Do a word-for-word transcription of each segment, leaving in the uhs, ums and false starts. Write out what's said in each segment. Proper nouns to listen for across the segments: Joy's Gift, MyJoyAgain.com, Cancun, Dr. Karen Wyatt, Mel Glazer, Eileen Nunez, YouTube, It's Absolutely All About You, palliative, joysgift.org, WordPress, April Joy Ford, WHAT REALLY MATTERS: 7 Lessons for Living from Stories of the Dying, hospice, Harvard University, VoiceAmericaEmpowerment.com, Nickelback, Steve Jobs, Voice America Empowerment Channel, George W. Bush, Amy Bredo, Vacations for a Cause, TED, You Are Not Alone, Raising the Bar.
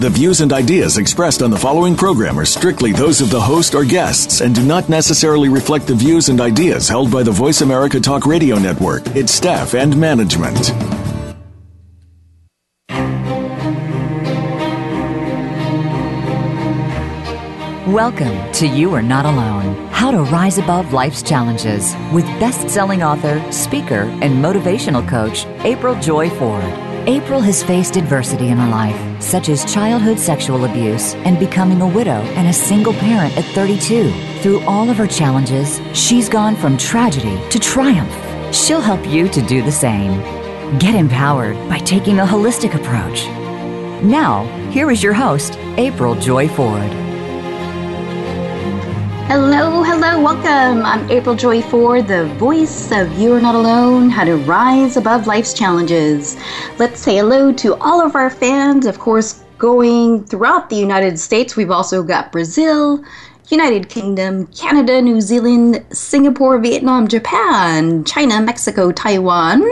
The views and ideas expressed on the following program are strictly those of the host or guests and do not necessarily reflect the views and ideas held by the Voice America Talk Radio Network, its staff, and management. Welcome to You Are Not Alone, How to Rise Above Life's Challenges with best-selling author, speaker, and motivational coach, April Joy Ford. April has faced adversity in her life, such as childhood sexual abuse and becoming a widow and a single parent at thirty-two. Through all of her challenges, she's gone from tragedy to triumph. She'll help you to do the same. Get empowered by taking a holistic approach. Now, here is your host, April Joy Ford. Hello, hello, welcome. I'm April Joy Ford, the voice of You Are Not Alone, How to Rise Above Life's Challenges. Let's say hello to all of our fans, of course, going throughout the United States. We've also got Brazil, United Kingdom, Canada, New Zealand, Singapore, Vietnam, Japan, China, Mexico, Taiwan,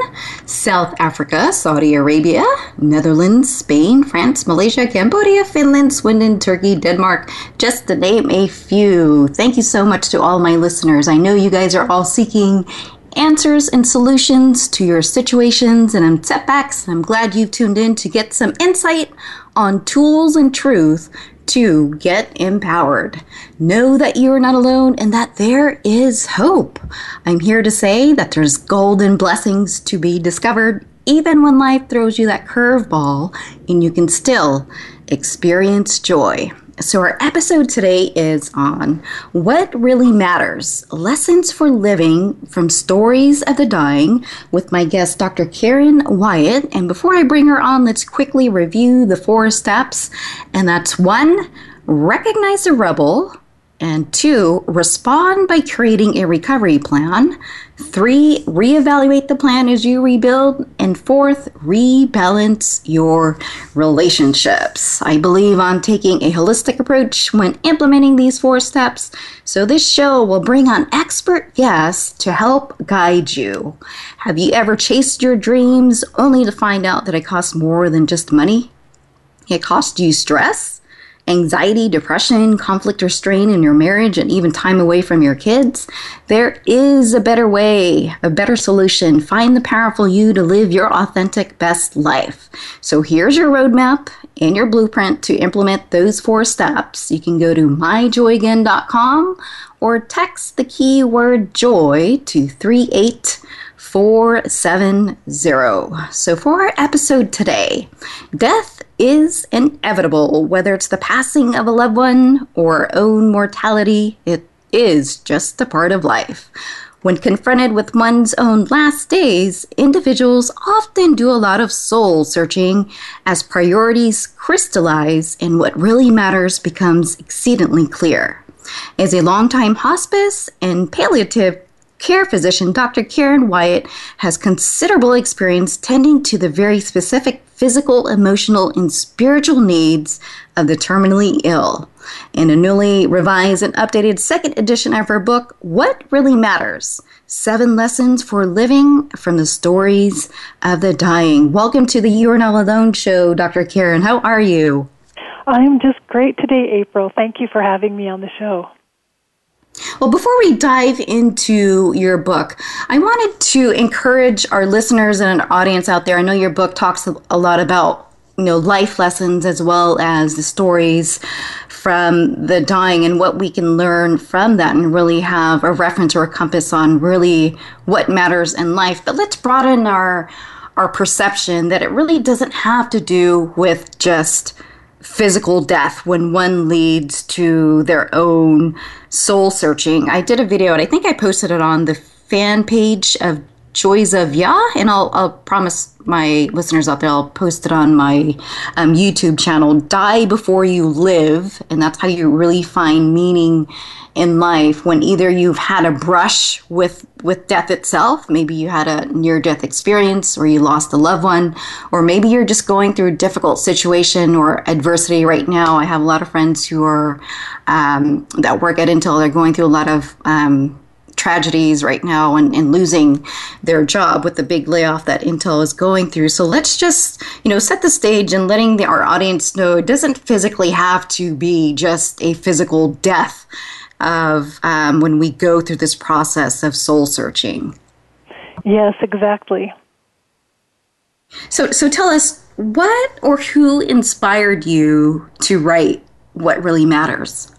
South Africa, Saudi Arabia, Netherlands, Spain, France, Malaysia, Cambodia, Finland, Sweden, Turkey, Denmark, just to name a few. Thank you so much to all my listeners. I know you guys are all seeking answers and solutions to your situations and setbacks. I'm glad you've tuned in to get some insight on tools and truth to get empowered. Know that you are not alone and that there is hope. I'm here to say that there's golden blessings to be discovered even when life throws you that curveball, and you can still experience joy. So our episode today is on What Really Matters: Lessons for Living from Stories of the Dying with my guest, Doctor Karen Wyatt. And before I bring her on, let's quickly review the four steps. And that's one, recognize the rubble. And two, respond by creating a recovery plan. Three, reevaluate the plan as you rebuild. And fourth, rebalance your relationships. I believe on taking a holistic approach when implementing these four steps. So this show will bring on expert guests to help guide you. Have you ever chased your dreams only to find out that it costs more than just money? It costs you stress, anxiety, depression, conflict, or strain in your marriage, and even time away from your kids? There is a better way, a better solution. Find the powerful you to live your authentic best life. So here's your roadmap and your blueprint to implement those four steps. You can go to my joy again dot com or text the keyword joy to three eight four seven zero. So for our episode today, death is inevitable. Whether it's the passing of a loved one or our own mortality, it is just a part of life. When confronted with one's own last days, individuals often do a lot of soul searching as priorities crystallize and what really matters becomes exceedingly clear. As a longtime hospice and palliative care physician, Doctor Karen Wyatt has considerable experience tending to the very specific physical, emotional, and spiritual needs of the terminally ill. In a newly revised and updated second edition of her book, What Really Matters: Seven Lessons for Living from the Stories of the Dying. Welcome to the You Are Not Alone show, Doctor Karen. How are you? I'm just great today, April. Thank you for having me on the show. Well, before we dive into your book, I wanted to encourage our listeners and our audience out there. I know your book talks a lot about, you know, life lessons as well as the stories from the dying and what we can learn from that and really have a reference or a compass on really what matters in life. But let's broaden our our perception that it really doesn't have to do with just physical death when one leads to their own soul searching. I did a video and I think I posted it on the fan page of Joys of Yah, and I'll, I'll promise my listeners out there, I'll post it on my um, YouTube channel, Die Before You Live, and that's how you really find meaning in life when either you've had a brush with, with death itself, maybe you had a near-death experience or you lost a loved one, or maybe you're just going through a difficult situation or adversity right now. I have a lot of friends who are, um, that work at Intel, they're going through a lot of um tragedies right now and, and losing their job with the big layoff that Intel is going through. So let's just, you know, set the stage and letting the, our audience know it doesn't physically have to be just a physical death of um, when we go through this process of soul searching. Yes, exactly. So, so tell us, what or who inspired you to write What Really Matters?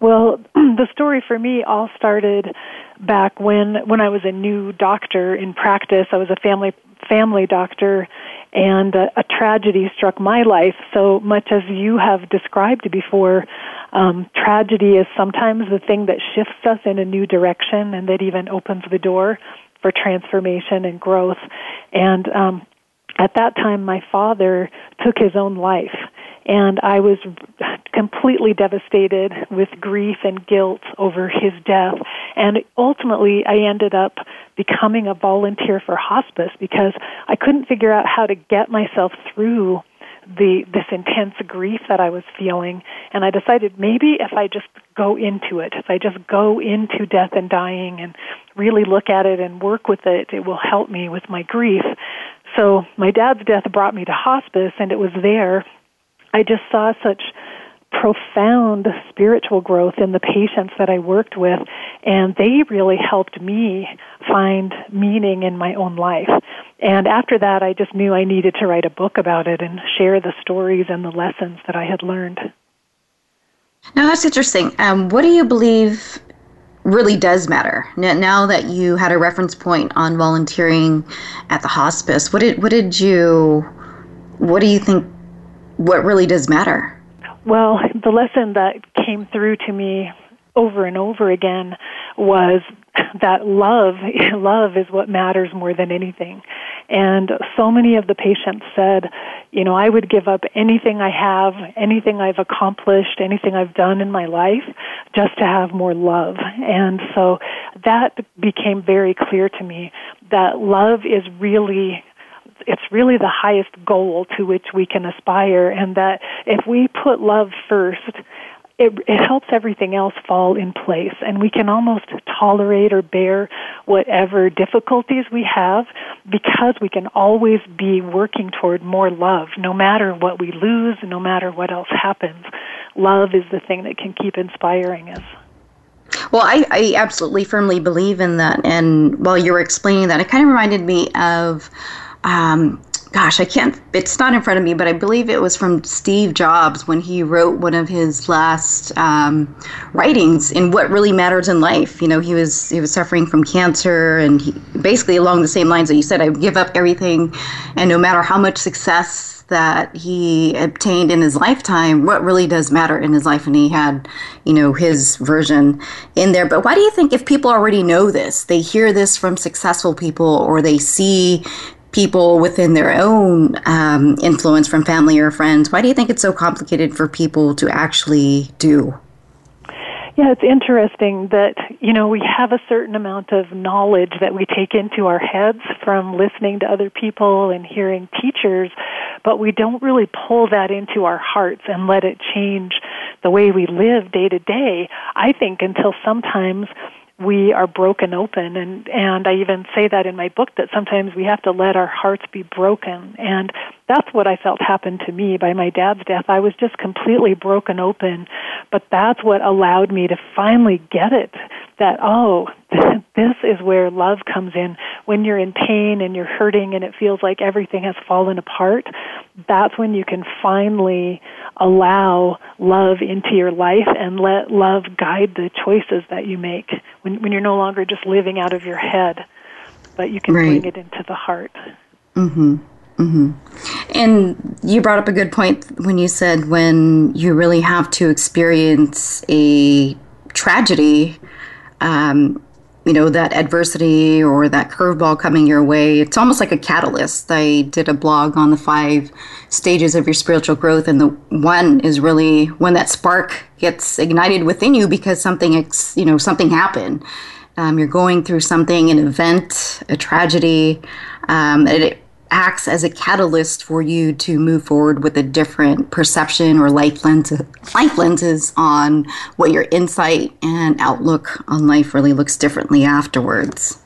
Well, the story for me all started back when, when I was a new doctor in practice. I was a family family doctor, and a, a tragedy struck my life. So much as you have described before, um, tragedy is sometimes the thing that shifts us in a new direction and that even opens the door for transformation and growth. And um, at that time, my father took his own life. And I was completely devastated with grief and guilt over his death. And ultimately, I ended up becoming a volunteer for hospice because I couldn't figure out how to get myself through the this intense grief that I was feeling. And I decided maybe if I just go into it, if I just go into death and dying and really look at it and work with it, it will help me with my grief. So my dad's death brought me to hospice, and it was there I just saw such profound spiritual growth in the patients that I worked with, and they really helped me find meaning in my own life. And after that, I just knew I needed to write a book about it and share the stories and the lessons that I had learned. Now, that's interesting. Um, what do you believe really does matter? Now that you had a reference point on volunteering at the hospice, what did, what did you, what do you think what really does matter? Well, the lesson that came through to me over and over again was that love, love is what matters more than anything. And so many of the patients said, you know, I would give up anything I have, anything I've accomplished, anything I've done in my life just to have more love. And so that became very clear to me, that love is really It's really the highest goal to which we can aspire, and that if we put love first, it, it helps everything else fall in place, and we can almost tolerate or bear whatever difficulties we have because we can always be working toward more love, no matter what we lose, no matter what else happens. Love is the thing that can keep inspiring us. Well, I, I absolutely firmly believe in that, and while you were explaining that, it kind of reminded me of... Um, gosh, I can't, it's not in front of me, but I believe it was from Steve Jobs when he wrote one of his last um, writings in What Really Matters in Life. You know, he was he was suffering from cancer, and he, basically along the same lines that you said, I give up everything, and no matter how much success that he obtained in his lifetime, what really does matter in his life? And he had, you know, his version in there. But why do you think if people already know this, they hear this from successful people, or they see people within their own um, influence from family or friends, why do you think it's so complicated for people to actually do? Yeah, it's interesting that, you know, we have a certain amount of knowledge that we take into our heads from listening to other people and hearing teachers, but we don't really pull that into our hearts and let it change the way we live day to day, I think, until sometimes we are broken open, and, and I even say that in my book, that sometimes we have to let our hearts be broken, and that's what I felt happened to me by my dad's death. I was just completely broken open, but that's what allowed me to finally get it, that, oh, this is where love comes in. When you're in pain and you're hurting and it feels like everything has fallen apart, that's when you can finally allow love into your life and let love guide the choices that you make, when, when you're no longer just living out of your head, but you can right. bring it into the heart. Mm-hmm. Mm-hmm. And you brought up a good point when you said when you really have to experience a tragedy, um, you know, that adversity or that curveball coming your way, it's almost like a catalyst. I did a blog on the five stages of your spiritual growth, and the one is really when that spark gets ignited within you because something, ex, you know, something happened. Um, you're going through something, an event, a tragedy, um, and it acts as a catalyst for you to move forward with a different perception or life lens, life lenses on what your insight and outlook on life really looks differently afterwards.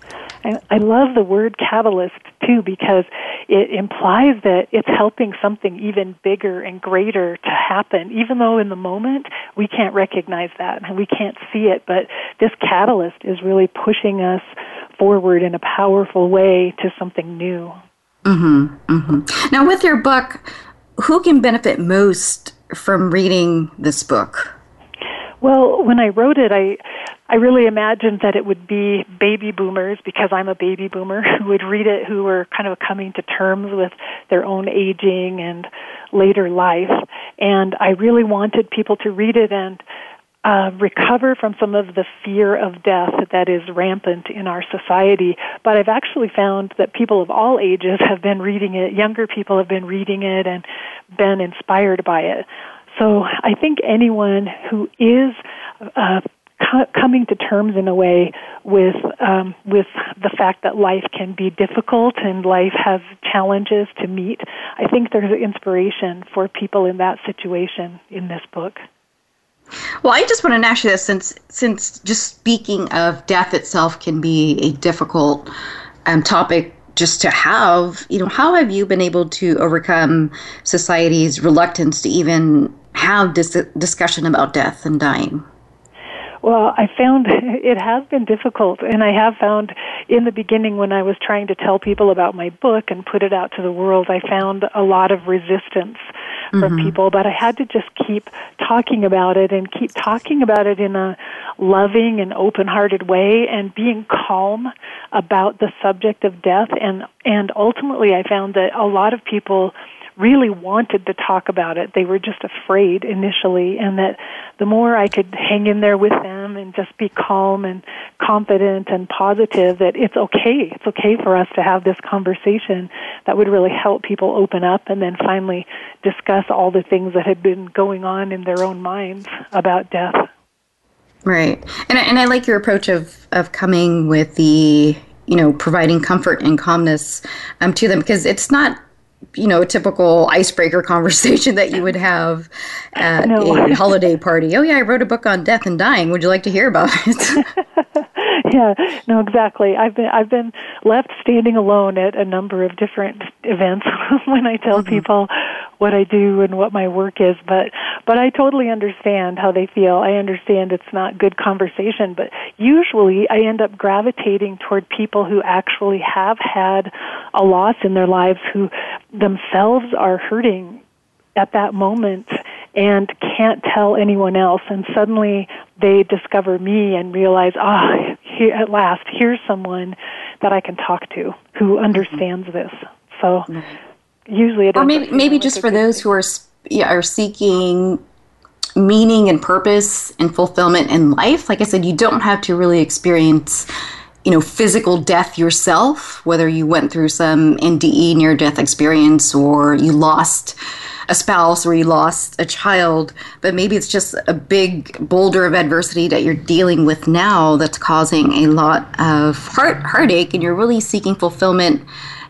I, I love the word catalyst, too, because it implies that it's helping something even bigger and greater to happen, even though in the moment we can't recognize that and we can't see it. But this catalyst is really pushing us forward in a powerful way to something new. Mm-hmm, mm-hmm. Now, with your book, who can benefit most from reading this book? Well, when I wrote it, I I really imagined that it would be baby boomers, because I'm a baby boomer, who would read it, who were kind of coming to terms with their own aging and later life. And I really wanted people to read it and Uh, recover from some of the fear of death that is rampant in our society. But I've actually found that people of all ages have been reading it. Younger people have been reading it and been inspired by it. So I think anyone who is uh, co- coming to terms in a way with um, with the fact that life can be difficult and life has challenges to meet, I think there's inspiration for people in that situation in this book. Well, I just want to ask you this, since since just speaking of death itself can be a difficult um, topic just to have, you know, how have you been able to overcome society's reluctance to even have this discussion about death and dying? Well, I found it has been difficult, and I have found in the beginning when I was trying to tell people about my book and put it out to the world, I found a lot of resistance mm-hmm. from people, but I had to just keep talking about it and keep talking about it in a loving and open-hearted way and being calm about the subject of death, and, and ultimately I found that a lot of people really wanted to talk about it. They were just afraid initially, and that the more I could hang in there with them and just be calm and confident and positive that it's okay, it's okay for us to have this conversation, that would really help people open up and then finally discuss all the things that had been going on in their own minds about death. Right. And I, and I like your approach of, of coming with the, you know, providing comfort and calmness um, to them, because it's not, you know, typical icebreaker conversation that you would have at no. a holiday party. Oh, yeah, I wrote a book on death and dying. Would you like to hear about it? Yeah, no, exactly. I've been I've been left standing alone at a number of different events when I tell mm-hmm. people what I do and what my work is, but but I totally understand how they feel. I understand it's not good conversation, but usually I end up gravitating toward people who actually have had a loss in their lives, who themselves are hurting at that moment and can't tell anyone else, and suddenly they discover me and realize, ah, oh, at last, here's someone that I can talk to who understands this. So usually it is. Or maybe, maybe just for those who are yeah, are seeking meaning and purpose and fulfillment in life. Like I said, you don't have to really experience, you know, physical death yourself, whether you went through some N D E, near-death experience, or you lost a spouse, or you lost a child, but maybe it's just a big boulder of adversity that you're dealing with now that's causing a lot of heart heartache, and you're really seeking fulfillment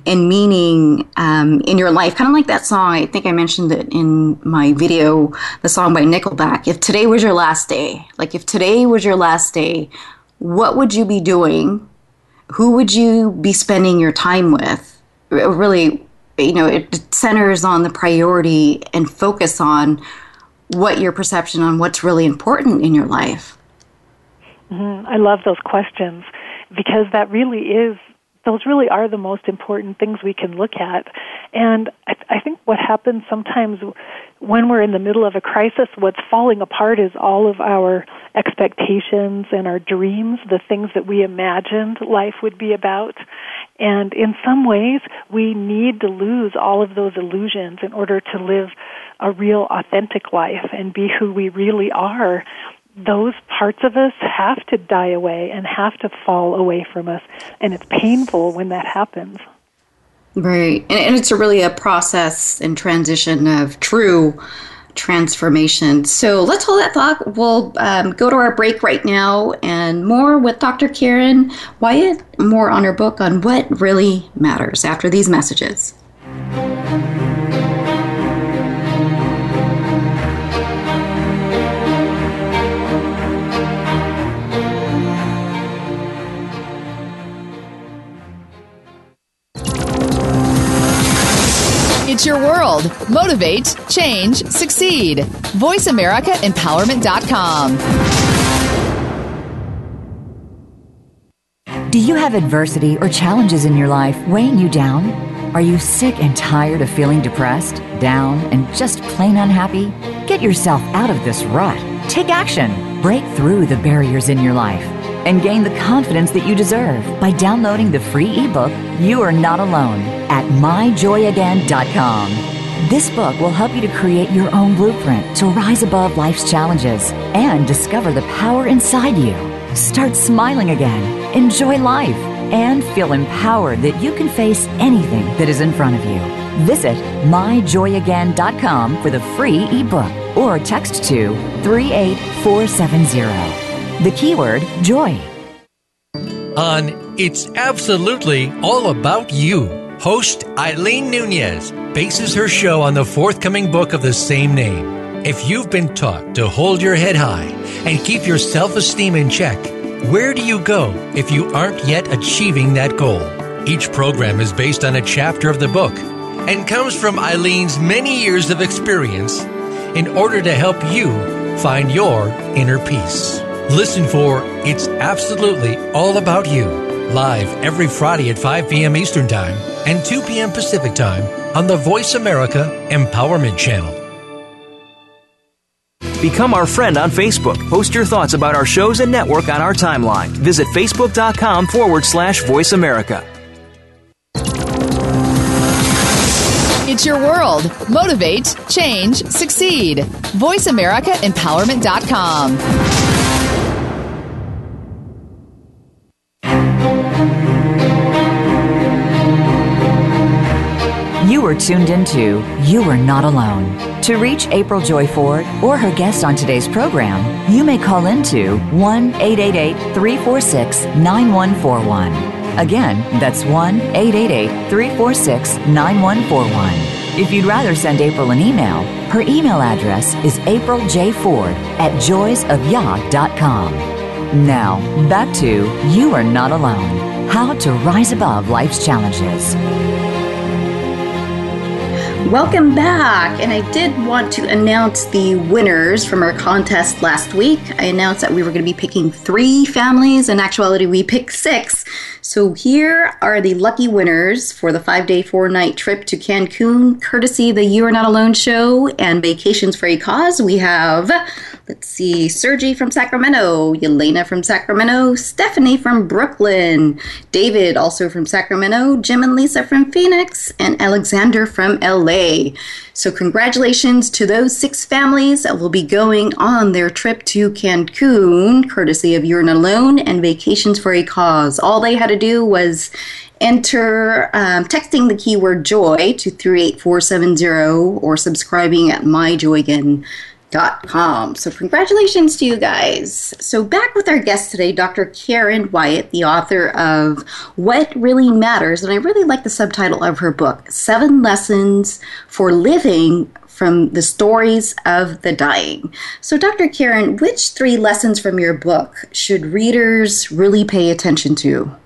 and meaning um, in your life. Kind of like that song, I think I mentioned it in my video, the song by Nickelback, if today was your last day, like if today was your last day, what would you be doing? Who would you be spending your time with? Really, you know, it centers on the priority and focus on what your perception on what's really important in your life. Mm-hmm. I love those questions, because that really is, those really are the most important things we can look at. And I, th- I think what happens sometimes when we're in the middle of a crisis, what's falling apart is all of our expectations and our dreams, the things that we imagined life would be about. And in some ways, we need to lose all of those illusions in order to live a real, authentic life and be who we really are. those parts of us have to die away and have to fall away from us. And it's painful when that happens. Right. And, and it's a really a process and transition of true transformation. So let's hold that thought. We'll um, go to our break right now and more with Doctor Karen Wyatt, more on her book on what really matters after these messages. It's your world. Motivate, change, succeed. voice america empowerment dot com. Do you have adversity or challenges in your life weighing you down? Are you sick and tired of feeling depressed, down, and just plain unhappy? Get yourself out of this rut. Take action. Break through the barriers in your life and gain the confidence that you deserve by downloading the free ebook, You Are Not Alone, at my joy again dot com. This book will help you to create your own blueprint to rise above life's challenges and discover the power inside you. Start smiling again, enjoy life, and feel empowered that you can face anything that is in front of you. Visit my joy again dot com for the free ebook or text to three eight four seven zero. The keyword, joy. On It's Absolutely All About You, host Eileen Nunez bases her show on the forthcoming book of the same name. If you've been taught to hold your head high and keep your self-esteem in check, where do you go if you aren't yet achieving that goal? Each program is based on a chapter of the book and comes from Eileen's many years of experience in order to help you find your inner peace. Listen for It's Absolutely All About You, live every Friday at five p.m. Eastern Time and two p.m. Pacific Time on the Voice America Empowerment Channel. Become our friend on Facebook. Post your thoughts about our shows and network on our timeline. Visit facebook.com forward slash Voice America. It's your world. Motivate, change, succeed. voice america empowerment dot com. You are tuned into You Are Not Alone. To reach April Joy Ford or her guest on today's program, you may call into one eight eight eight, three four six, nine one four one. Again, that's one eight eight eight, three four six, nine one four one. If you'd rather send April an email, her email address is april j ford at joys of yah dot com. Now, back to You Are Not Alone, how to rise above life's challenges. Welcome back, and I did want to announce the winners from our contest last week. I announced that we were going to be picking three families. In actuality, we picked six. So here are the lucky winners for the five-day, four-night trip to Cancun, courtesy of the You Are Not Alone show and Vacations for a Cause. We have, let's see, Sergi from Sacramento, Yelena from Sacramento, Stephanie from Brooklyn, David also from Sacramento, Jim and Lisa from Phoenix, and Alexander from L A. So congratulations to those six families that will be going on their trip to Cancun, courtesy of You're Not Alone and Vacations for a Cause. All they had to do was enter um, texting the keyword joy to three eight four seven zero or subscribing at my joy again dot com. So congratulations to you guys. So back with our guest today, Doctor Karen Wyatt, the author of What Really Matters, and I really like the subtitle of her book, Seven Lessons for Living from the Stories of the Dying. So Doctor Karen, which three lessons from your book should readers really pay attention to?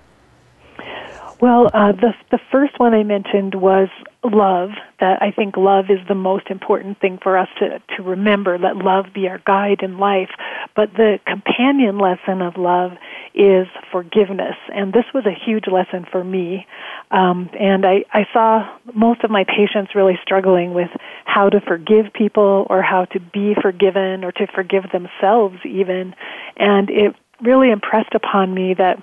Well, uh, the the first one I mentioned was love, that I think love is the most important thing for us to, to remember. Let love be our guide in life. But the companion lesson of love is forgiveness. And this was a huge lesson for me. Um, and I, I saw most of my patients really struggling with how to forgive people or how to be forgiven or to forgive themselves even. And it really impressed upon me that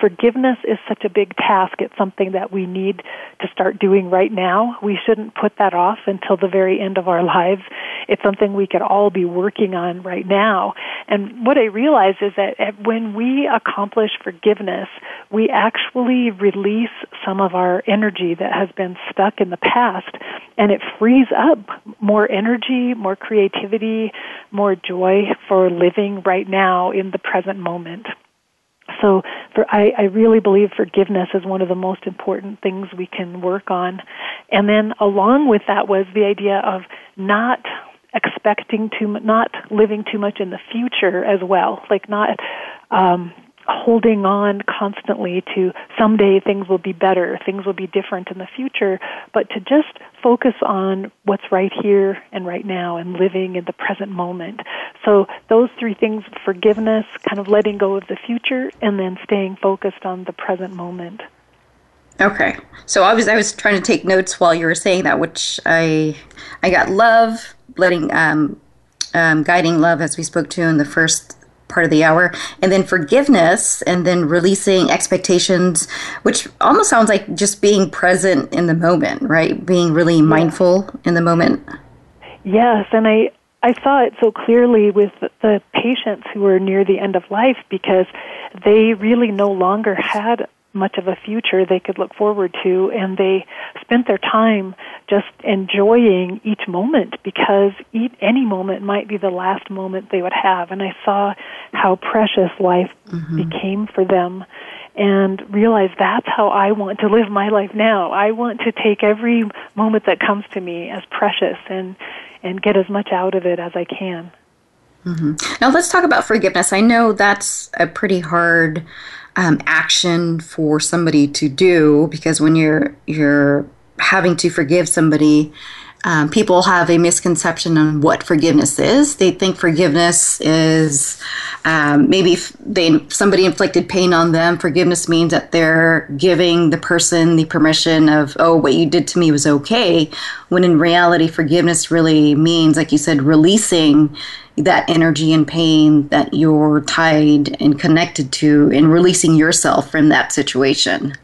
forgiveness is such a big task. It's something that we need to start doing right now. We shouldn't put that off until the very end of our lives. It's something we could all be working on right now. And what I realize is that when we accomplish forgiveness, we actually release some of our energy that has been stuck in the past, and it frees up more energy, more creativity, more joy for living right now in the present moment. So for, I, I really believe forgiveness is one of the most important things we can work on. And then along with that was the idea of not expecting too, not living too much in the future as well, like not um, holding on constantly to someday things will be better, things will be different in the future, but to just focus on what's right here and right now and living in the present moment. So those three things, forgiveness, kind of letting go of the future, and then staying focused on the present moment. Okay. So I was, I was trying to take notes while you were saying that, which I I got love, letting um, um, guiding love, as we spoke to in the first part of the hour, and then forgiveness, and then releasing expectations, which almost sounds like just being present in the moment, right? Being really mindful in the moment. Yes, and I, I saw it so clearly with the patients who were near the end of life, because they really no longer had much of a future they could look forward to, and they spent their time just enjoying each moment, because each, any moment might be the last moment they would have. And I saw how precious life mm-hmm. became for them, and realized that's how I want to live my life now. I want to take every moment that comes to me as precious, and, and get as much out of it as I can. Mm-hmm. Now let's talk about forgiveness. I know that's a pretty hard Um, action for somebody to do, because when you're you're having to forgive somebody, um, people have a misconception on what forgiveness is. They think forgiveness is um, maybe if they somebody inflicted pain on them. Forgiveness means that they're giving the person the permission of, oh, what you did to me was okay. When in reality, forgiveness really means, like you said, releasing that energy and pain that you're tied and connected to, and releasing yourself from that situation.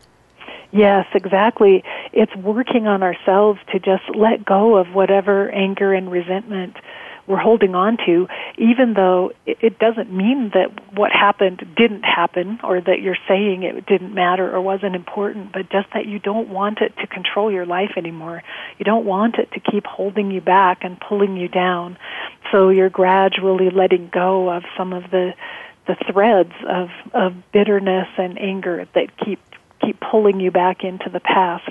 Yes, exactly. It's working on ourselves to just let go of whatever anger and resentment we're holding on to, even though it doesn't mean that what happened didn't happen, or that you're saying it didn't matter or wasn't important, but just that you don't want it to control your life anymore. You don't want it to keep holding you back and pulling you down. So you're gradually letting go of some of the the threads of, of bitterness and anger that keep keep pulling you back into the past.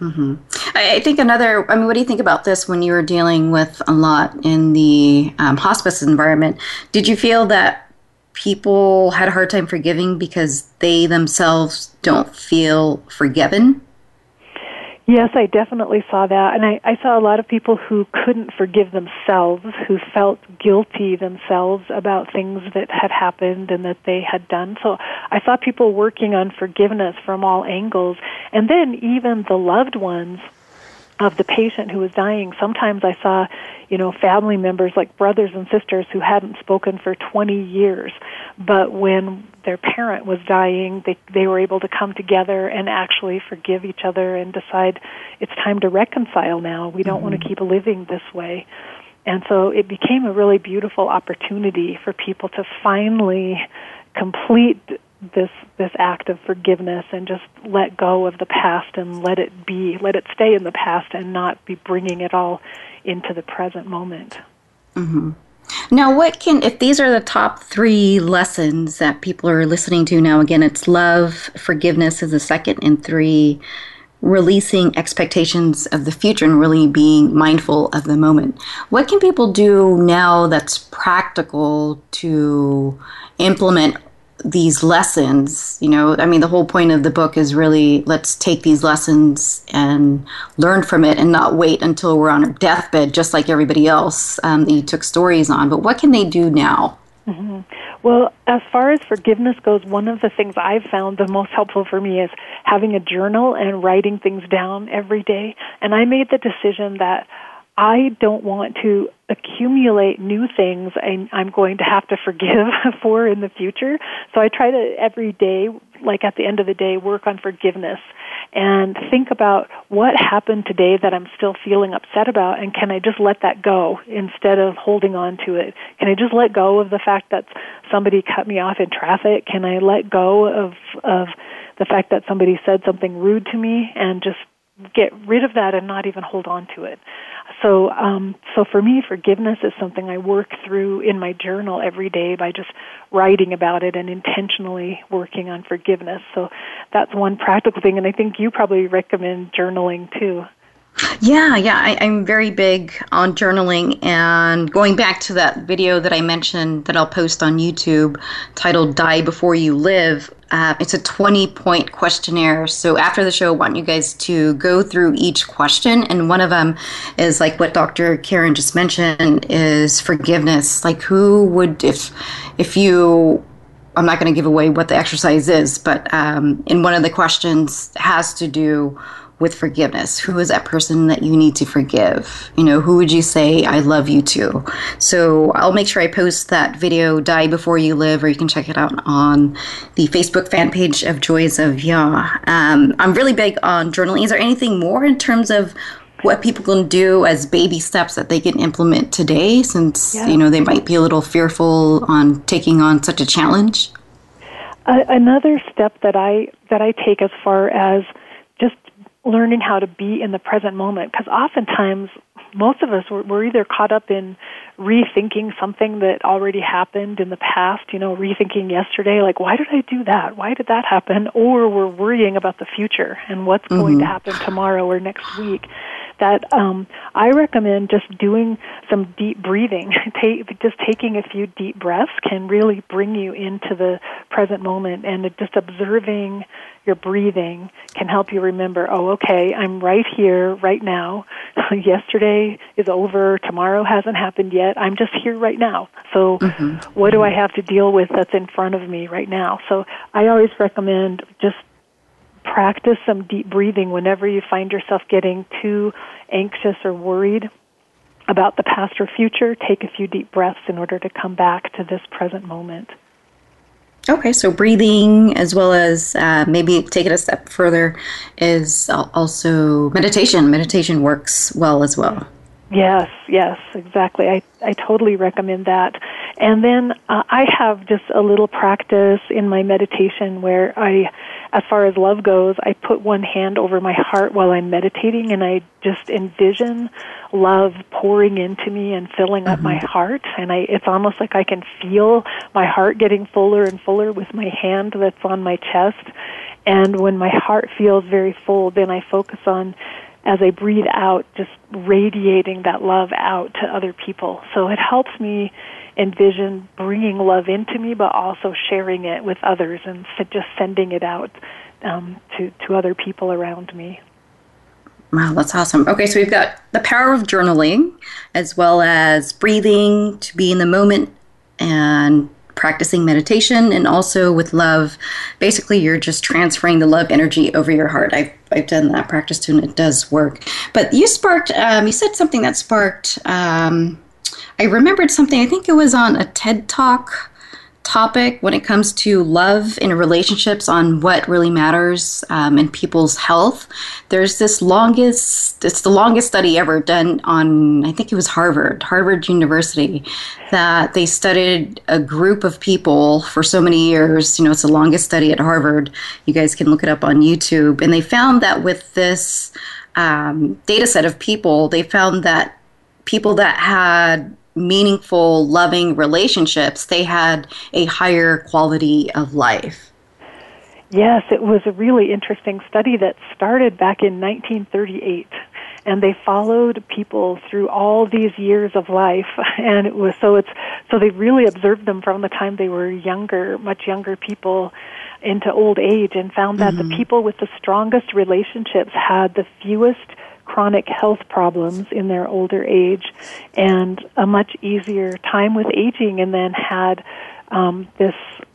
Mm-hmm. I think another, I mean, what do you think about this when you were dealing with a lot in the um, hospice environment? Did you feel that people had a hard time forgiving because they themselves don't feel forgiven? Yes, I definitely saw that. And I, I saw a lot of people who couldn't forgive themselves, who felt guilty themselves about things that had happened and that they had done. So I saw people working on forgiveness from all angles. And then even the loved ones of the patient who was dying, sometimes I saw, you know, family members like brothers and sisters who hadn't spoken for twenty years, but when their parent was dying, they, they were able to come together and actually forgive each other and decide it's time to reconcile now. We don't mm-hmm. want to keep living this way. And so it became a really beautiful opportunity for people to finally complete this this act of forgiveness and just let go of the past and let it be, let it stay in the past and not be bringing it all into the present moment. Mm-hmm. Now, what can, if these are the top three lessons that people are listening to now, again, it's love, forgiveness is the second, and three, releasing expectations of the future and really being mindful of the moment. What can people do now that's practical to implement these lessons? You know, I mean, the whole point of the book is really, let's take these lessons and learn from it and not wait until we're on our deathbed, just like everybody else um, that you took stories on. But what can they do now? Mm-hmm. Well, as far as forgiveness goes, one of the things I've found the most helpful for me is having a journal and writing things down every day. And I made the decision that I don't want to accumulate new things I'm going to have to forgive for in the future. So I try to every day like at the end of the day, work on forgiveness and think about what happened today that I'm still feeling upset about, and can I just let that go instead of holding on to it? Can I just let go of the fact that somebody cut me off in traffic? Can I let go of of the fact that somebody said something rude to me and just get rid of that and not even hold on to it? So um, so for me, forgiveness is something I work through in my journal every day by just writing about it and intentionally working on forgiveness. So that's one practical thing, and I think you probably recommend journaling too. Yeah, yeah, I, I'm very big on journaling, and going back to that video that I mentioned that I'll post on YouTube titled Die Before You Live, uh, it's a twenty-point questionnaire. So after the show, I want you guys to go through each question, and one of them is like what Doctor Karen just mentioned is forgiveness. Like who would, if if you... I'm not going to give away what the exercise is, but um, in one of the questions has to do with forgiveness. Who is that person that you need to forgive? You know, who would you say, I love you to? So I'll make sure I post that video, Die Before You Live, or you can check it out on the Facebook fan page of Joys of Yah. Um, I'm really big on journaling. Is there anything more in terms of what people can do as baby steps that they can implement today, since, yeah. you know, they might be a little fearful on taking on such a challenge? Uh, another step that I that I take as far as just learning how to be in the present moment, because oftentimes most of us, we're, we're either caught up in rethinking something that already happened in the past, you know, rethinking yesterday, like, why did I do that? Why did that happen? Or we're worrying about the future and what's mm-hmm. going to happen tomorrow or next week. That um, I recommend just doing some deep breathing. Take, just taking a few deep breaths can really bring you into the present moment, and just observing your breathing can help you remember, oh, okay, I'm right here, right now. Yesterday is over. Tomorrow hasn't happened yet. I'm just here right now. So mm-hmm. what do I have to deal with that's in front of me right now? So I always recommend just practice some deep breathing whenever you find yourself getting too anxious or worried about the past or future. Take a few deep breaths in order to come back to this present moment. Okay, so breathing, as well as uh, maybe take it a step further, is also meditation. Meditation works well as well. Yes, yes, exactly. I, I totally recommend that. And then uh, I have just a little practice in my meditation where I, as far as love goes, I put one hand over my heart while I'm meditating, and I just envision love pouring into me and filling mm-hmm. up my heart. And I, it's almost like I can feel my heart getting fuller and fuller with my hand that's on my chest. And when my heart feels very full, then I focus on, as I breathe out, just radiating that love out to other people. So it helps me envision bringing love into me, but also sharing it with others and just sending it out um, to, to other people around me. Wow, that's awesome. Okay, so we've got the power of journaling, as well as breathing to be in the moment and practicing meditation, and also with love, basically you're just transferring the love energy over your heart. I've, I've done that practice too, and it does work. But you sparked, um, you said something that sparked, um, I remembered something, I think it was on a TED Talk topic when it comes to love in relationships, on what really matters um, in people's health. There's this longest, it's the longest study ever done on, I think it was Harvard, Harvard University, that they studied a group of people for so many years. You know, it's the longest study at Harvard. You guys can look it up on YouTube. And they found that with this um, data set of people, they found that people that had meaningful, loving relationships, they had a higher quality of life. Yes, it was a really interesting study that started back in nineteen thirty-eight, and they followed people through all these years of life, and it was so it's so they really observed them from the time they were younger, much younger people, into old age, and found that mm-hmm. the people with the strongest relationships had the fewest chronic health problems in their older age, and a much easier time with aging, and then had um, this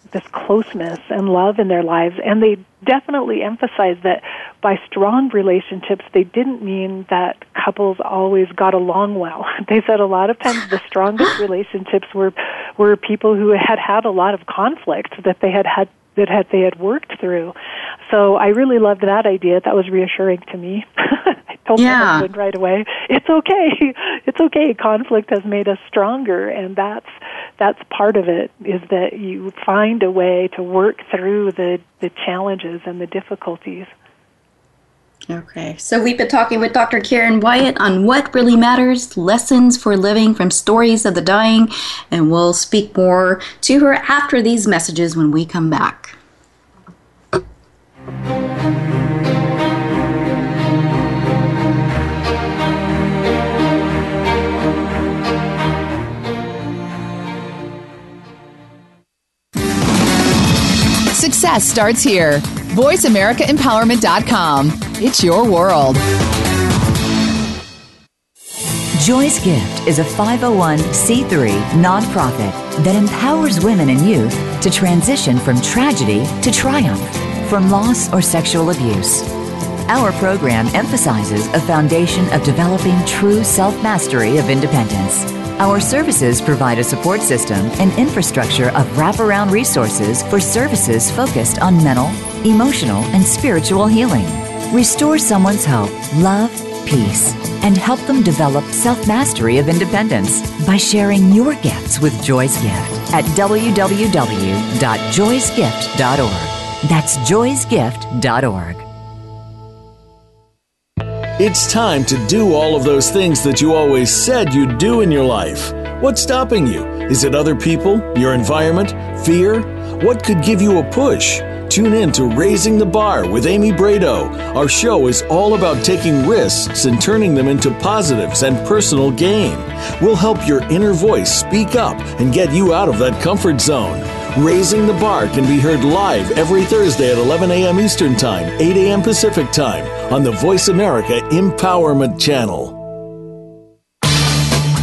this closeness and love in their lives. And they definitely emphasized that by strong relationships, they didn't mean that couples always got along well. They said a lot of times the strongest relationships were were people who had had a lot of conflict, that they had had that had they had worked through. So I really loved that idea. That was reassuring to me. I told yeah. my husband right away, it's okay. It's okay. Conflict has made us stronger, and that's that's part of it, is that you find a way to work through the, the challenges and the difficulties. Okay. So we've been talking with Doctor Karen Wyatt on What Really Matters, Lessons for Living from Stories of the Dying, and we'll speak more to her after these messages when we come back. Success starts here. voice america empowerment dot com. It's your world. Joy's Gift is a five oh one c three nonprofit that empowers women and youth to transition from tragedy to triumph, from loss or sexual abuse. Our program emphasizes a foundation of developing true self-mastery of independence. Our services provide a support system and infrastructure of wraparound resources for services focused on mental, emotional, and spiritual healing. Restore someone's hope, love, peace, and help them develop self-mastery of independence by sharing your gifts with Joy's Gift at w w w dot joys gift dot org. That's joys gift dot org. It's time to do all of those things that you always said you'd do in your life. What's stopping you? Is it other people, your environment, fear? What could give you a push? Tune in to Raising the Bar with Amy Bredo. Our show is all about taking risks and turning them into positives and personal gain. We'll help your inner voice speak up and get you out of that comfort zone. Raising the Bar can be heard live every Thursday at eleven a.m. Eastern Time, eight a.m. Pacific Time on the Voice America Empowerment Channel.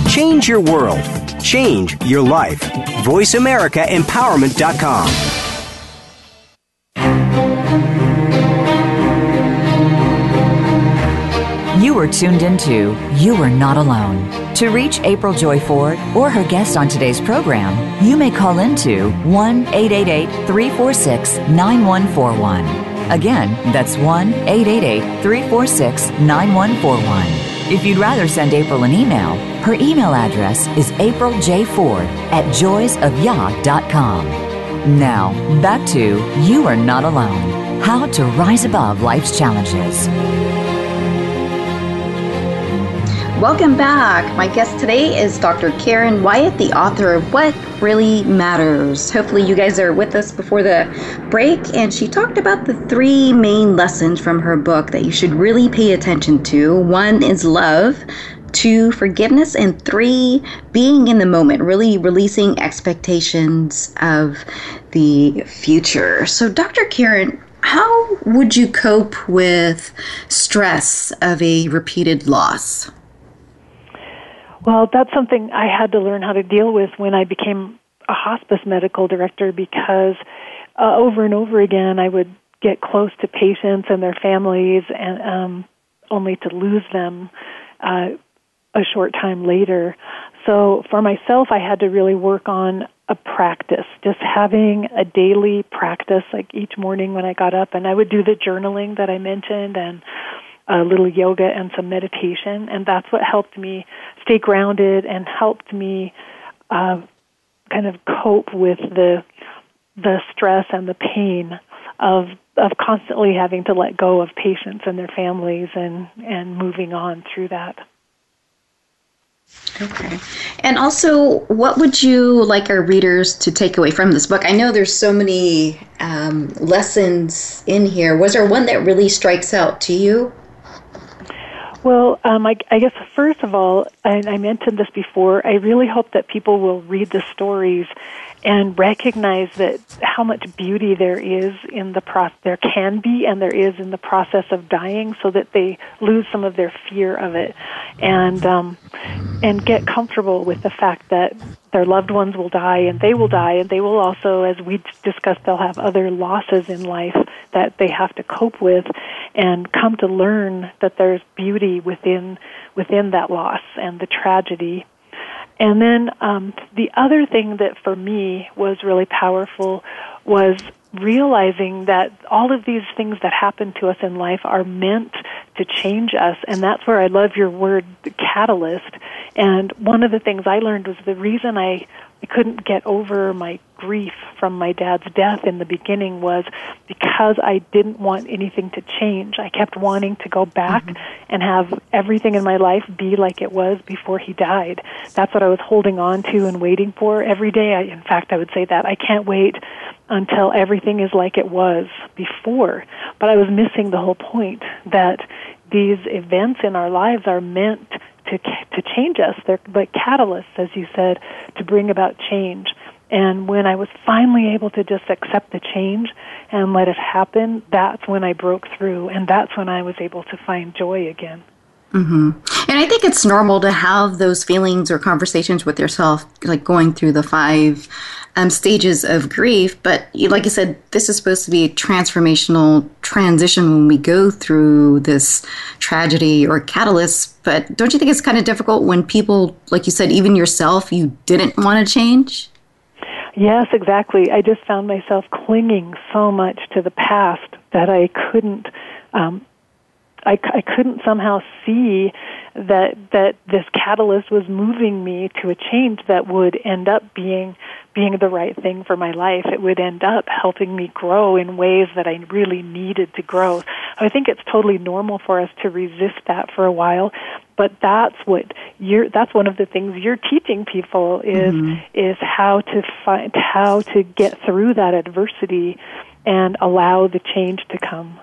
Change your world. Change your life. voice america empowerment dot com. You are tuned into You Are Not Alone. To reach April Joy Ford or her guest on today's program, you may call into one eight eight eight three four six nine one four one. Again, that's one eight eight eight three four six nine one four one. If you'd rather send April an email, her email address is april j ford at joys of yah dot com. Now, back to You Are Not Alone, how to rise above life's challenges. Welcome back. My guest today is Doctor Karen Wyatt, the author of What Really Matters. Hopefully you guys are with us before the break, and she talked about the three main lessons from her book that you should really pay attention to. One is love, two, forgiveness, and three, being in the moment, really releasing expectations of the future. So Doctor Karen, how would you cope with stress of a repeated loss? Well, that's something I had to learn how to deal with when I became a hospice medical director, because uh, over and over again I would get close to patients and their families, and um, only to lose them uh, a short time later. So for myself, I had to really work on a practice, just having a daily practice, like each morning when I got up, and I would do the journaling that I mentioned, and a little yoga and some meditation, and that's what helped me stay grounded and helped me uh, kind of cope with the the stress and the pain of of constantly having to let go of patients and their families, and, and moving on through that. Okay. And also, what would you like our readers to take away from this book? I know there's so many um, lessons in here. Was there one that really strikes out to you? Well, um, I, I guess first of all, and I mentioned this before, I really hope that people will read the stories and recognize that how much beauty there is in the process, there can be, and there is in the process of dying, so that they lose some of their fear of it, and um, and get comfortable with the fact that their loved ones will die, and they will die, and they will also, as we discussed, they'll have other losses in life that they have to cope with, and come to learn that there's beauty within within that loss and the tragedy. And then um, the other thing that for me was really powerful was realizing that all of these things that happen to us in life are meant to change us, and that's where I love your word, the catalyst. And one of the things I learned was the reason I, I couldn't get over my grief from my dad's death in the beginning was because I didn't want anything to change. I kept wanting to go back mm-hmm. and have everything in my life be like it was before he died. That's what I was holding on to and waiting for every day. I, in fact, I would say that I can't wait until everything is like it was before. But I was missing the whole point that these events in our lives are meant to to change us. They're like catalysts, as you said, to bring about change. And when I was finally able to just accept the change and let it happen, that's when I broke through, and that's when I was able to find joy again. Mm-hmm. And I think it's normal to have those feelings or conversations with yourself, like going through the five um, stages of grief. But like you said, this is supposed to be a transformational transition when we go through this tragedy or catalyst. But don't you think it's kind of difficult when people, like you said, even yourself, you didn't want to change? Yes, exactly. I just found myself clinging so much to the past that I couldn't um I, I couldn't somehow see that that this catalyst was moving me to a change that would end up being being the right thing for my life. It would end up helping me grow in ways that I really needed to grow. I think it's totally normal for us to resist that for a while, but that's what you're, that's one of the things you're teaching people is mm-hmm. is how to find how to get through that adversity and allow the change to come.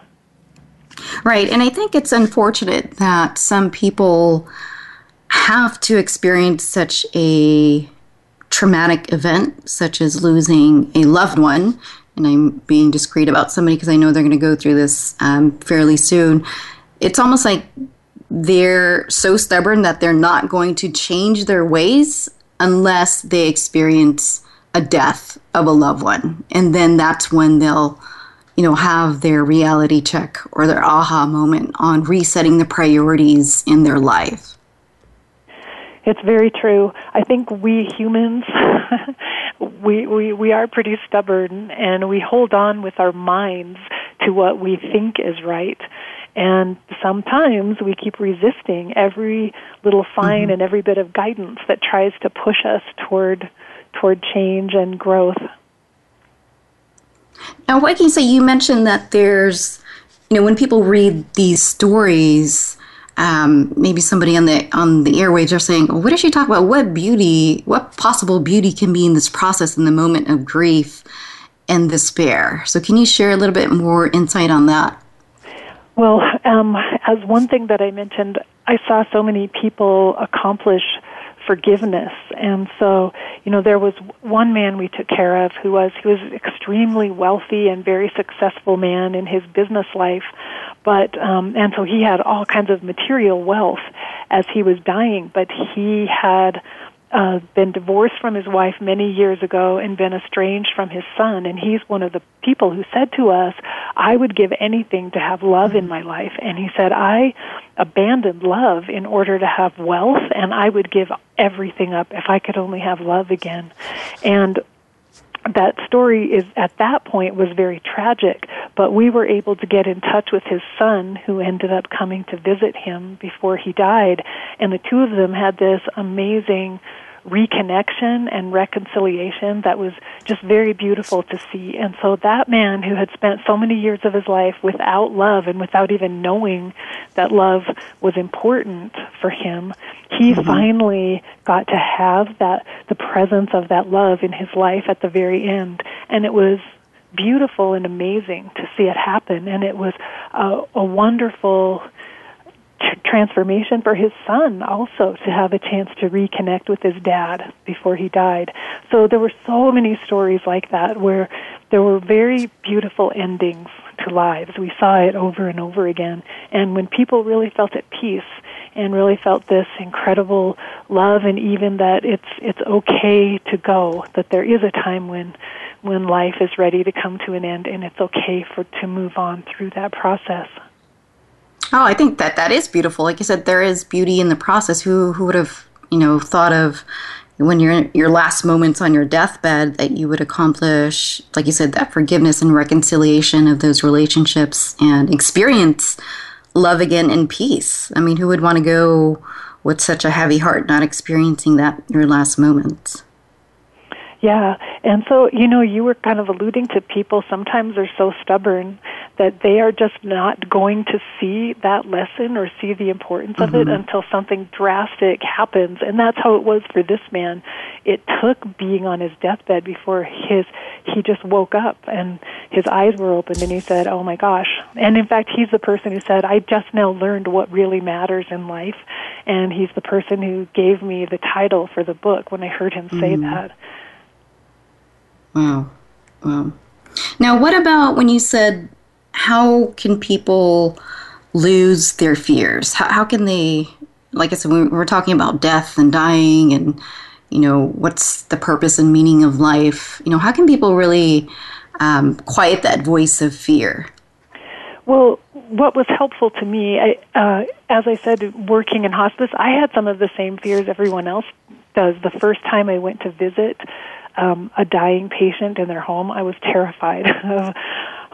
Right, and I think it's unfortunate that some people have to experience such a traumatic event, such as losing a loved one, and I'm being discreet about somebody because I know they're going to go through this um, fairly soon. It's almost like they're so stubborn that they're not going to change their ways unless they experience a death of a loved one, and then that's when they'll you know, have their reality check or their aha moment on resetting the priorities in their life. It's very true. I think we humans, we, we, we are pretty stubborn, and we hold on with our minds to what we think is right. And sometimes we keep resisting every little sign mm-hmm. and every bit of guidance that tries to push us toward toward change and growth. Now, what can you say? You mentioned that there's, you know, when people read these stories, um, maybe somebody on the on the airwaves are saying, well, what did she talk about? What beauty, what possible beauty can be in this process in the moment of grief and despair? So can you share a little bit more insight on that? Well, um, as one thing that I mentioned, I saw so many people accomplish forgiveness. And so, you know, there was one man we took care of who was, he was an extremely wealthy and very successful man in his business life. But, um, and so he had all kinds of material wealth as he was dying, but he had uh, been divorced from his wife many years ago and been estranged from his son. And he's one of the people who said to us, I would give anything to have love in my life. And he said, I abandoned love in order to have wealth, and I would give everything up if I could only have love again. And that story is at that point was very tragic, but we were able to get in touch with his son, who ended up coming to visit him before he died, and the two of them had this amazing reconnection and reconciliation that was just very beautiful to see. And so that man who had spent so many years of his life without love and without even knowing that love was important for him, he mm-hmm. finally got to have that the presence of that love in his life at the very end. And it was beautiful and amazing to see it happen. And it was a, a wonderful transformation for his son also to have a chance to reconnect with his dad before he died. So there were so many stories like that where there were very beautiful endings to lives. We saw it over and over again. And when people really felt at peace and really felt this incredible love and even that it's it's okay to go, that there is a time when when life is ready to come to an end and it's okay for to move on through that process. Oh, I think that that is beautiful. Like you said, there is beauty in the process. Who who would have, you know, thought of when you're in your last moments on your deathbed, that you would accomplish, like you said, that forgiveness and reconciliation of those relationships and experience love again and peace. I mean, who would want to go with such a heavy heart not experiencing that in your last moments? Yeah, and so, you know, you were kind of alluding to people sometimes are so stubborn that they are just not going to see that lesson or see the importance mm-hmm. of it until something drastic happens. And that's how it was for this man. It took being on his deathbed before his he just woke up and his eyes were opened and he said, oh my gosh. And in fact, he's the person who said, I just now learned what really matters in life. And he's the person who gave me the title for the book when I heard him mm-hmm. say that. Wow. Wow. Now, what about when you said, how can people lose their fears? How, how can they, like I said, we were talking about death and dying and, you know, what's the purpose and meaning of life? You know, how can people really um, quiet that voice of fear? Well, what was helpful to me, I, uh, as I said, working in hospice, I had some of the same fears everyone else does. The first time I went to visit Um, a dying patient in their home, I was terrified of,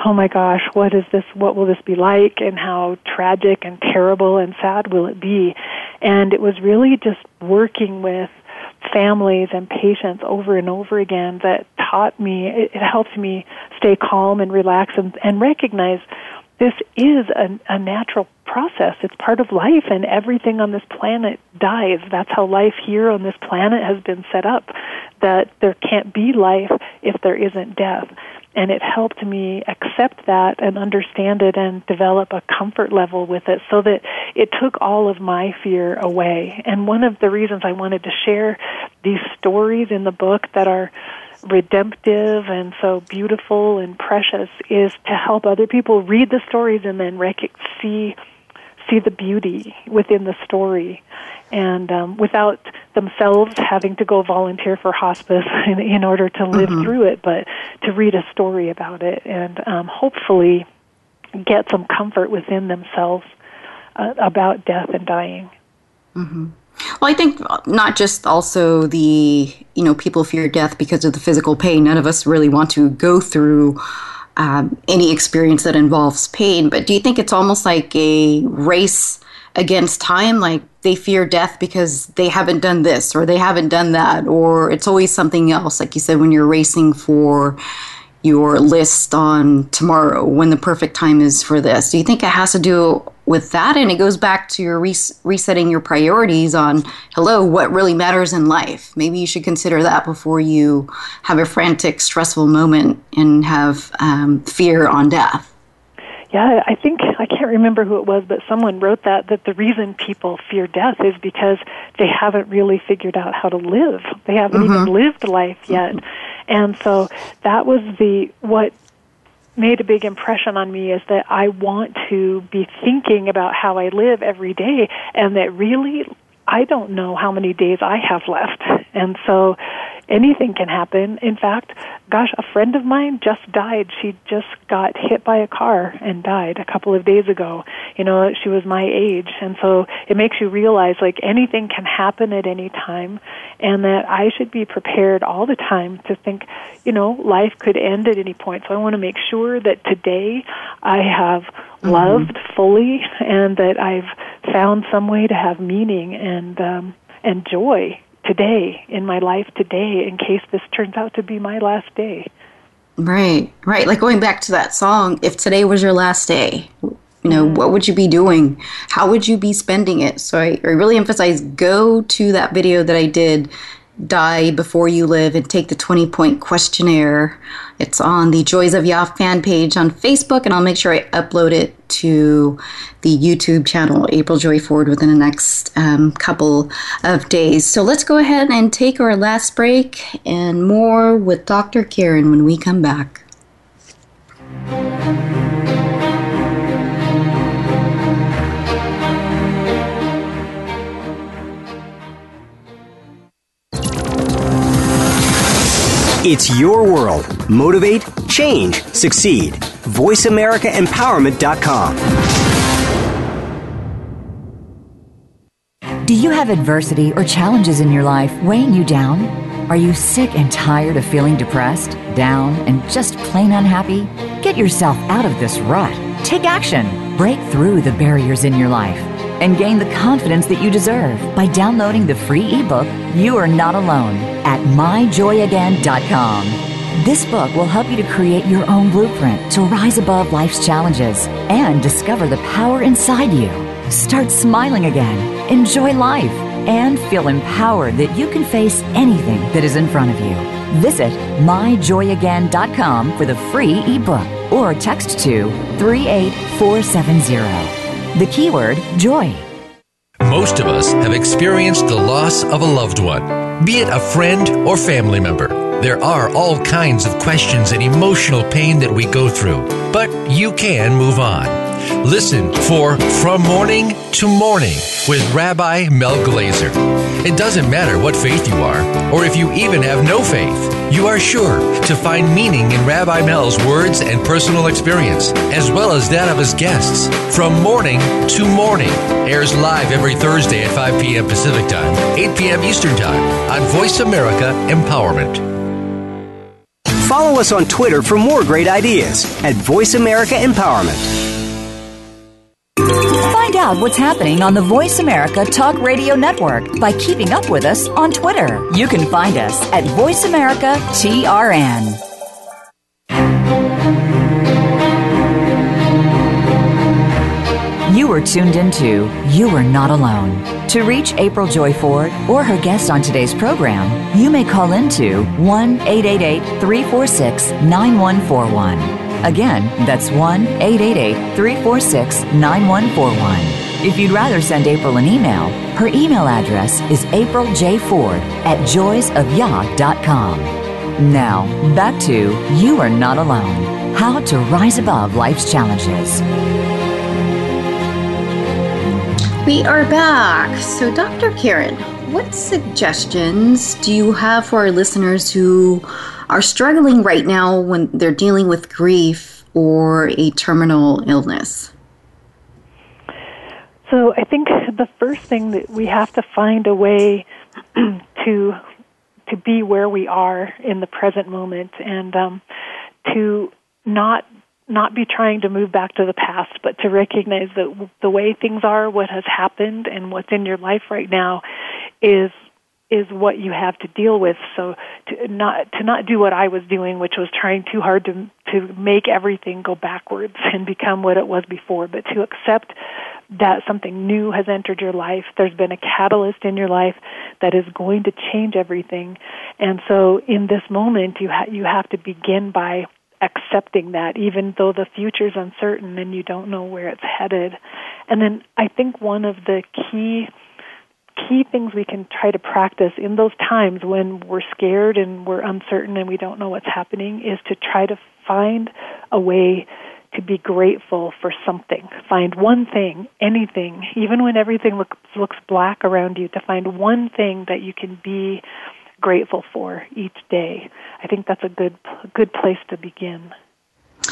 oh my gosh, what is this, what will this be like, and how tragic and terrible and sad will it be? And it was really just working with families and patients over and over again that taught me, it, it helped me stay calm and relax and, and recognize this is a, a natural process. It's part of life, and everything on this planet dies. That's how life here on this planet has been set up, that there can't be life if there isn't death. And it helped me accept that and understand it and develop a comfort level with it so that it took all of my fear away. And one of the reasons I wanted to share these stories in the book that are redemptive and so beautiful and precious is to help other people read the stories and then rec- see see the beauty within the story, and um, without themselves having to go volunteer for hospice in, in order to live mm-hmm. through it, but to read a story about it and um, hopefully get some comfort within themselves uh, about death and dying. Mm-hmm. Well, I think not just also the, you know, people fear death because of the physical pain. None of us really want to go through um, any experience that involves pain. But do you think it's almost like a race against time? Like they fear death because they haven't done this or they haven't done that, or it's always something else. Like you said, when you're racing for your list on tomorrow, when the perfect time is for this. Do you think it has to do with that? And it goes back to your res- resetting your priorities on, hello, what really matters in life? Maybe you should consider that before you have a frantic, stressful moment and have um, fear on death. Yeah, I think, I can't remember who it was, but someone wrote that, that the reason people fear death is because they haven't really figured out how to live. They haven't mm-hmm. even lived life yet. Mm-hmm. And so that was the, what made a big impression on me is that I want to be thinking about how I live every day, and that really I don't know how many days I have left. And so anything can happen. In fact, gosh, a friend of mine just died. She just got hit by a car and died a couple of days ago. You know, she was my age. And so it makes you realize, like, anything can happen at any time, and that I should be prepared all the time to think, you know, life could end at any point. So I want to make sure that today I have loved mm-hmm. fully, and that I've found some way to have meaning and um, and joy today in my life today, in case this turns out to be my last day. Right, right. Like going back to that song, if today was your last day, you know, what would you be doing? How would you be spending it? So I, I really emphasize, go to that video that I did, Die Before You Live, and take the twenty-point questionnaire. It's on the Joys of Yah fan page on Facebook, and I'll make sure I upload it to the YouTube channel, April Joy Ford, within the next um, couple of days. So let's go ahead and take our last break, and more with Doctor Karen when we come back. It's your world. Motivate, change, succeed. voice america empowerment dot com. Do you have adversity or challenges in your life weighing you down? Are you sick and tired of feeling depressed, down, and just plain unhappy? Get yourself out of this rut. Take action. Break through the barriers in your life and gain the confidence that you deserve by downloading the free ebook, You Are Not Alone, at my joy again dot com. This book will help you to create your own blueprint to rise above life's challenges and discover the power inside you. Start smiling again, enjoy life, and feel empowered that you can face anything that is in front of you. Visit my joy again dot com for the free ebook or text to three eight four seven zero. The keyword joy. Most of us have experienced the loss of a loved one, be it a friend or family member. There are all kinds of questions and emotional pain that we go through, but you can move on. Listen for From Morning to Morning with Rabbi Mel Glazer. It doesn't matter what faith you are, or if you even have no faith, you are sure to find meaning in Rabbi Mel's words and personal experience, as well as that of his guests. From Morning to Morning airs live every Thursday at five p.m. Pacific Time, eight p.m. Eastern Time on Voice America Empowerment. Follow us on Twitter for more great ideas at Voice America Empowerment. Find out what's happening on the Voice America Talk Radio Network by keeping up with us on Twitter. You can find us at Voice America T R N. You are tuned into You Are Not Alone. To reach April Joy Ford or her guest on today's program, you may call into one eight eight eight, three four six, nine one four one. Again, that's one eight eight eight, three four six, nine one four one. If you'd rather send April an email, her email address is april j ford at joys of yah dot com. Now, back to You Are Not Alone, how to rise above life's challenges. We are back. So, Doctor Karen, what suggestions do you have for our listeners who are struggling right now when they're dealing with grief or a terminal illness? So, I think the first thing that we have to find a way to to be where we are in the present moment, and um, to not. not be trying to move back to the past, but to recognize that the way things are, what has happened, and what's in your life right now is is what you have to deal with. So to not to not do what I was doing, which was trying too hard to to make everything go backwards and become what it was before, but to accept that something new has entered your life. There's been a catalyst in your life that is going to change everything. And so in this moment, you ha- you have to begin by accepting that, even though the future is uncertain and you don't know where it's headed. And then I think one of the key key things we can try to practice in those times when we're scared and we're uncertain and we don't know what's happening is to try to find a way to be grateful for something. Find one thing, anything, even when everything looks, looks black around you, to find one thing that you can be grateful for each day. I think that's a good good place to begin.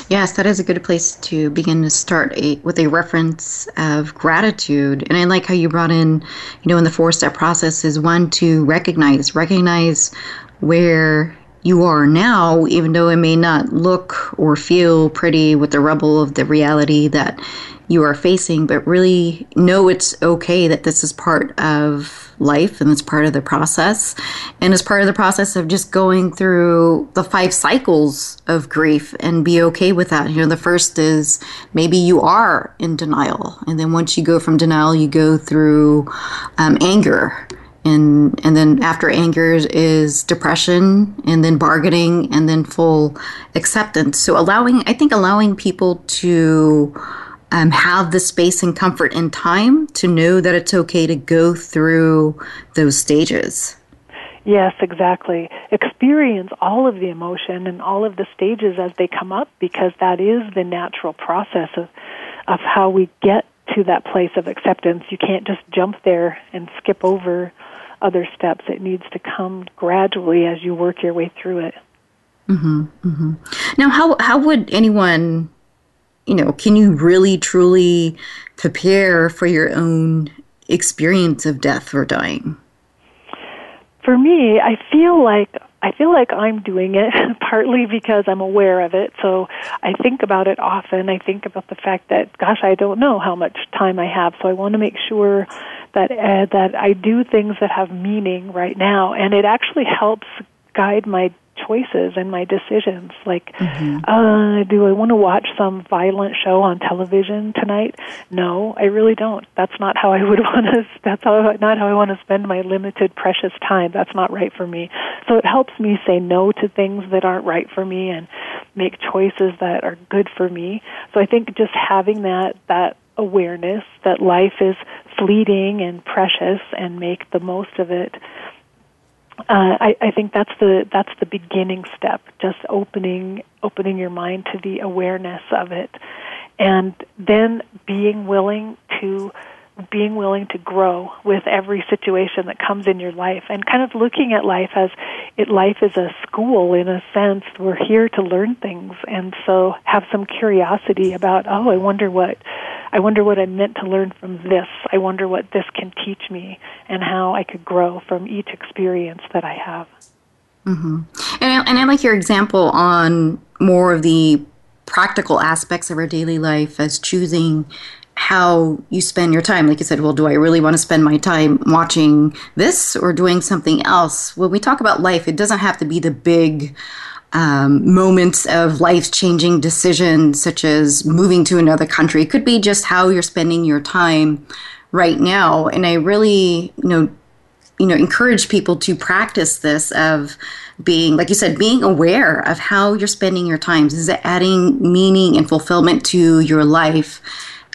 Yes, that is a good place to begin to start a, with a reference of gratitude. And I like how you brought in, you know, in the four-step process is one to recognize, recognize where you are now, even though it may not look or feel pretty with the rubble of the reality that you are facing, but really know it's okay that this is part of life and it's part of the process. And it's part of the process of just going through the five cycles of grief and be okay with that. You know, the first is maybe you are in denial. And then once you go from denial, you go through um, anger. And and then after anger is depression, and then bargaining, and then full acceptance. So allowing, I think allowing people to um, have the space and comfort and time to know that it's okay to go through those stages. Yes, exactly. Experience all of the emotion and all of the stages as they come up, because that is the natural process of, of how we get to that place of acceptance. You can't just jump there and skip over other steps. It needs to come gradually as you work your way through it. Mm-hmm, mm-hmm. Now, how how would anyone, you know, can you really truly prepare for your own experience of death or dying? For me, I feel like I feel like I'm doing it, partly because I'm aware of it. So I think about it often. I think about the fact that, gosh, I don't know how much time I have. So I want to make sure that uh, that I do things that have meaning right now. And it actually helps guide my choices and my decisions. Like, mm-hmm. uh, do I want to watch some violent show on television tonight? No, I really don't. That's not how I would want to. That's how, not how I want to spend my limited, precious time. That's not right for me. So it helps me say no to things that aren't right for me and make choices that are good for me. So I think just having that that awareness that life is fleeting and precious and make the most of it. Uh, I, I think that's the that's the beginning step, just opening opening your mind to the awareness of it, and then being willing to being willing to grow with every situation that comes in your life, and kind of looking at life as it life is a school in a sense. We're here to learn things, and so have some curiosity about, oh, I wonder what I wonder what I'm meant to learn from this. I wonder what this can teach me and how I could grow from each experience that I have. Mm-hmm. And I, and I like your example on more of the practical aspects of our daily life as choosing how you spend your time. Like you said, well, do I really want to spend my time watching this or doing something else? When we talk about life, it doesn't have to be the big um, moments of life-changing decisions, such as moving to another country. It could be just how you're spending your time right now. And I really, you know, you know, encourage people to practice this of being, like you said, being aware of how you're spending your time. Is it adding meaning and fulfillment to your life?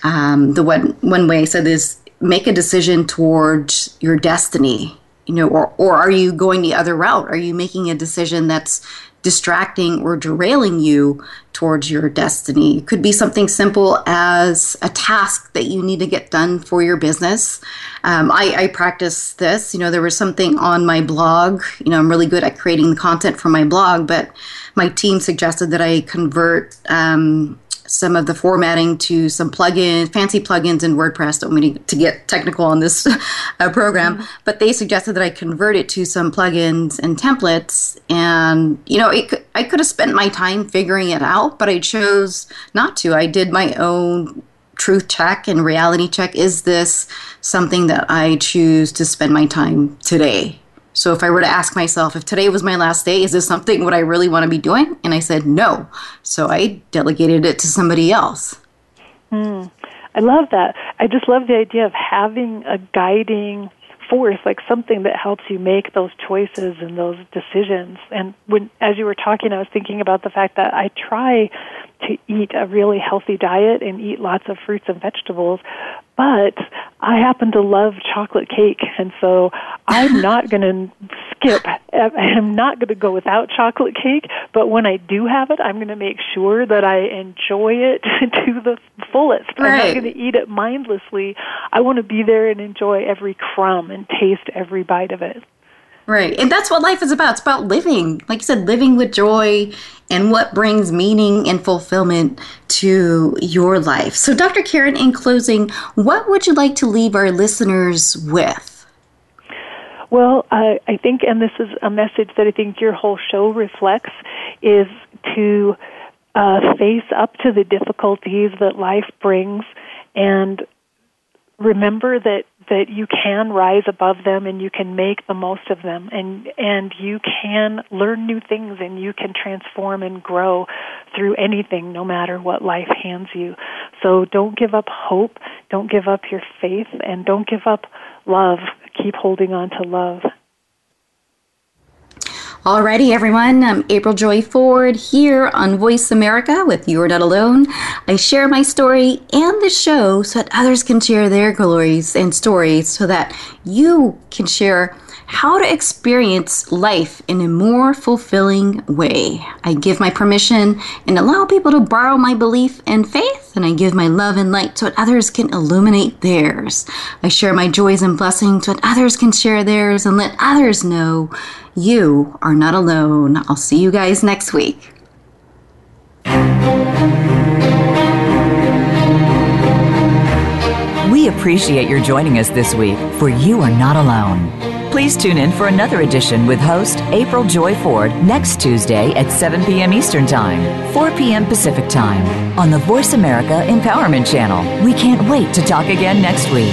Um, the one, one way I said is make a decision towards your destiny, you know, or, or are you going the other route? Are you making a decision that's distracting or derailing you towards your destiny? It could be something simple as a task that you need to get done for your business. Um, I, I practice this. You know, there was something on my blog. You know, I'm really good at creating the content for my blog, but my team suggested that I convert um, some of the formatting to some plugins, fancy plugins in WordPress. Don't need to get technical on this uh, program, mm-hmm. but they suggested that I convert it to some plugins and templates. And, you know, it, I could have spent my time figuring it out, but I chose not to. I did my own truth check and reality check. Is this something that I choose to spend my time today? So if I were to ask myself, if today was my last day, is this something what I really want to be doing? And I said no. So I delegated it to somebody else. Mm, I love that. I just love the idea of having a guiding force, like something that helps you make those choices and those decisions. And when, as you were talking, I was thinking about the fact that I try to eat a really healthy diet and eat lots of fruits and vegetables, but I happen to love chocolate cake, and so I'm not going to skip. I'm not going to go without chocolate cake, but when I do have it, I'm going to make sure that I enjoy it to the fullest. Right. I'm not going to eat it mindlessly. I want to be there and enjoy every crumb and taste every bite of it. Right. And that's what life is about. It's about living. Like you said, living with joy and what brings meaning and fulfillment to your life. So, Doctor Karen, in closing, what would you like to leave our listeners with? Well, I, I think, and this is a message that I think your whole show reflects, is to uh, face up to the difficulties that life brings and remember that that you can rise above them and you can make the most of them, and and you can learn new things and you can transform and grow through anything, no matter what life hands you. So don't give up hope, don't give up your faith, and don't give up love. Keep holding on to love. Alrighty, everyone. I'm April Joy Ford here on Voice America with You Are Not Alone. I share my story and the show so that others can share their glories and stories so that you can share how to experience life in a more fulfilling way. I give my permission and allow people to borrow my belief and faith, and I give my love and light so that others can illuminate theirs. I share my joys and blessings so that others can share theirs and let others know you are not alone. I'll see you guys next week. We appreciate your joining us this week for You Are Not Alone. Please tune in for another edition with host April Joy Ford next Tuesday at seven p.m. Eastern Time, four p.m. Pacific Time on the Voice America Empowerment Channel. We can't wait to talk again next week.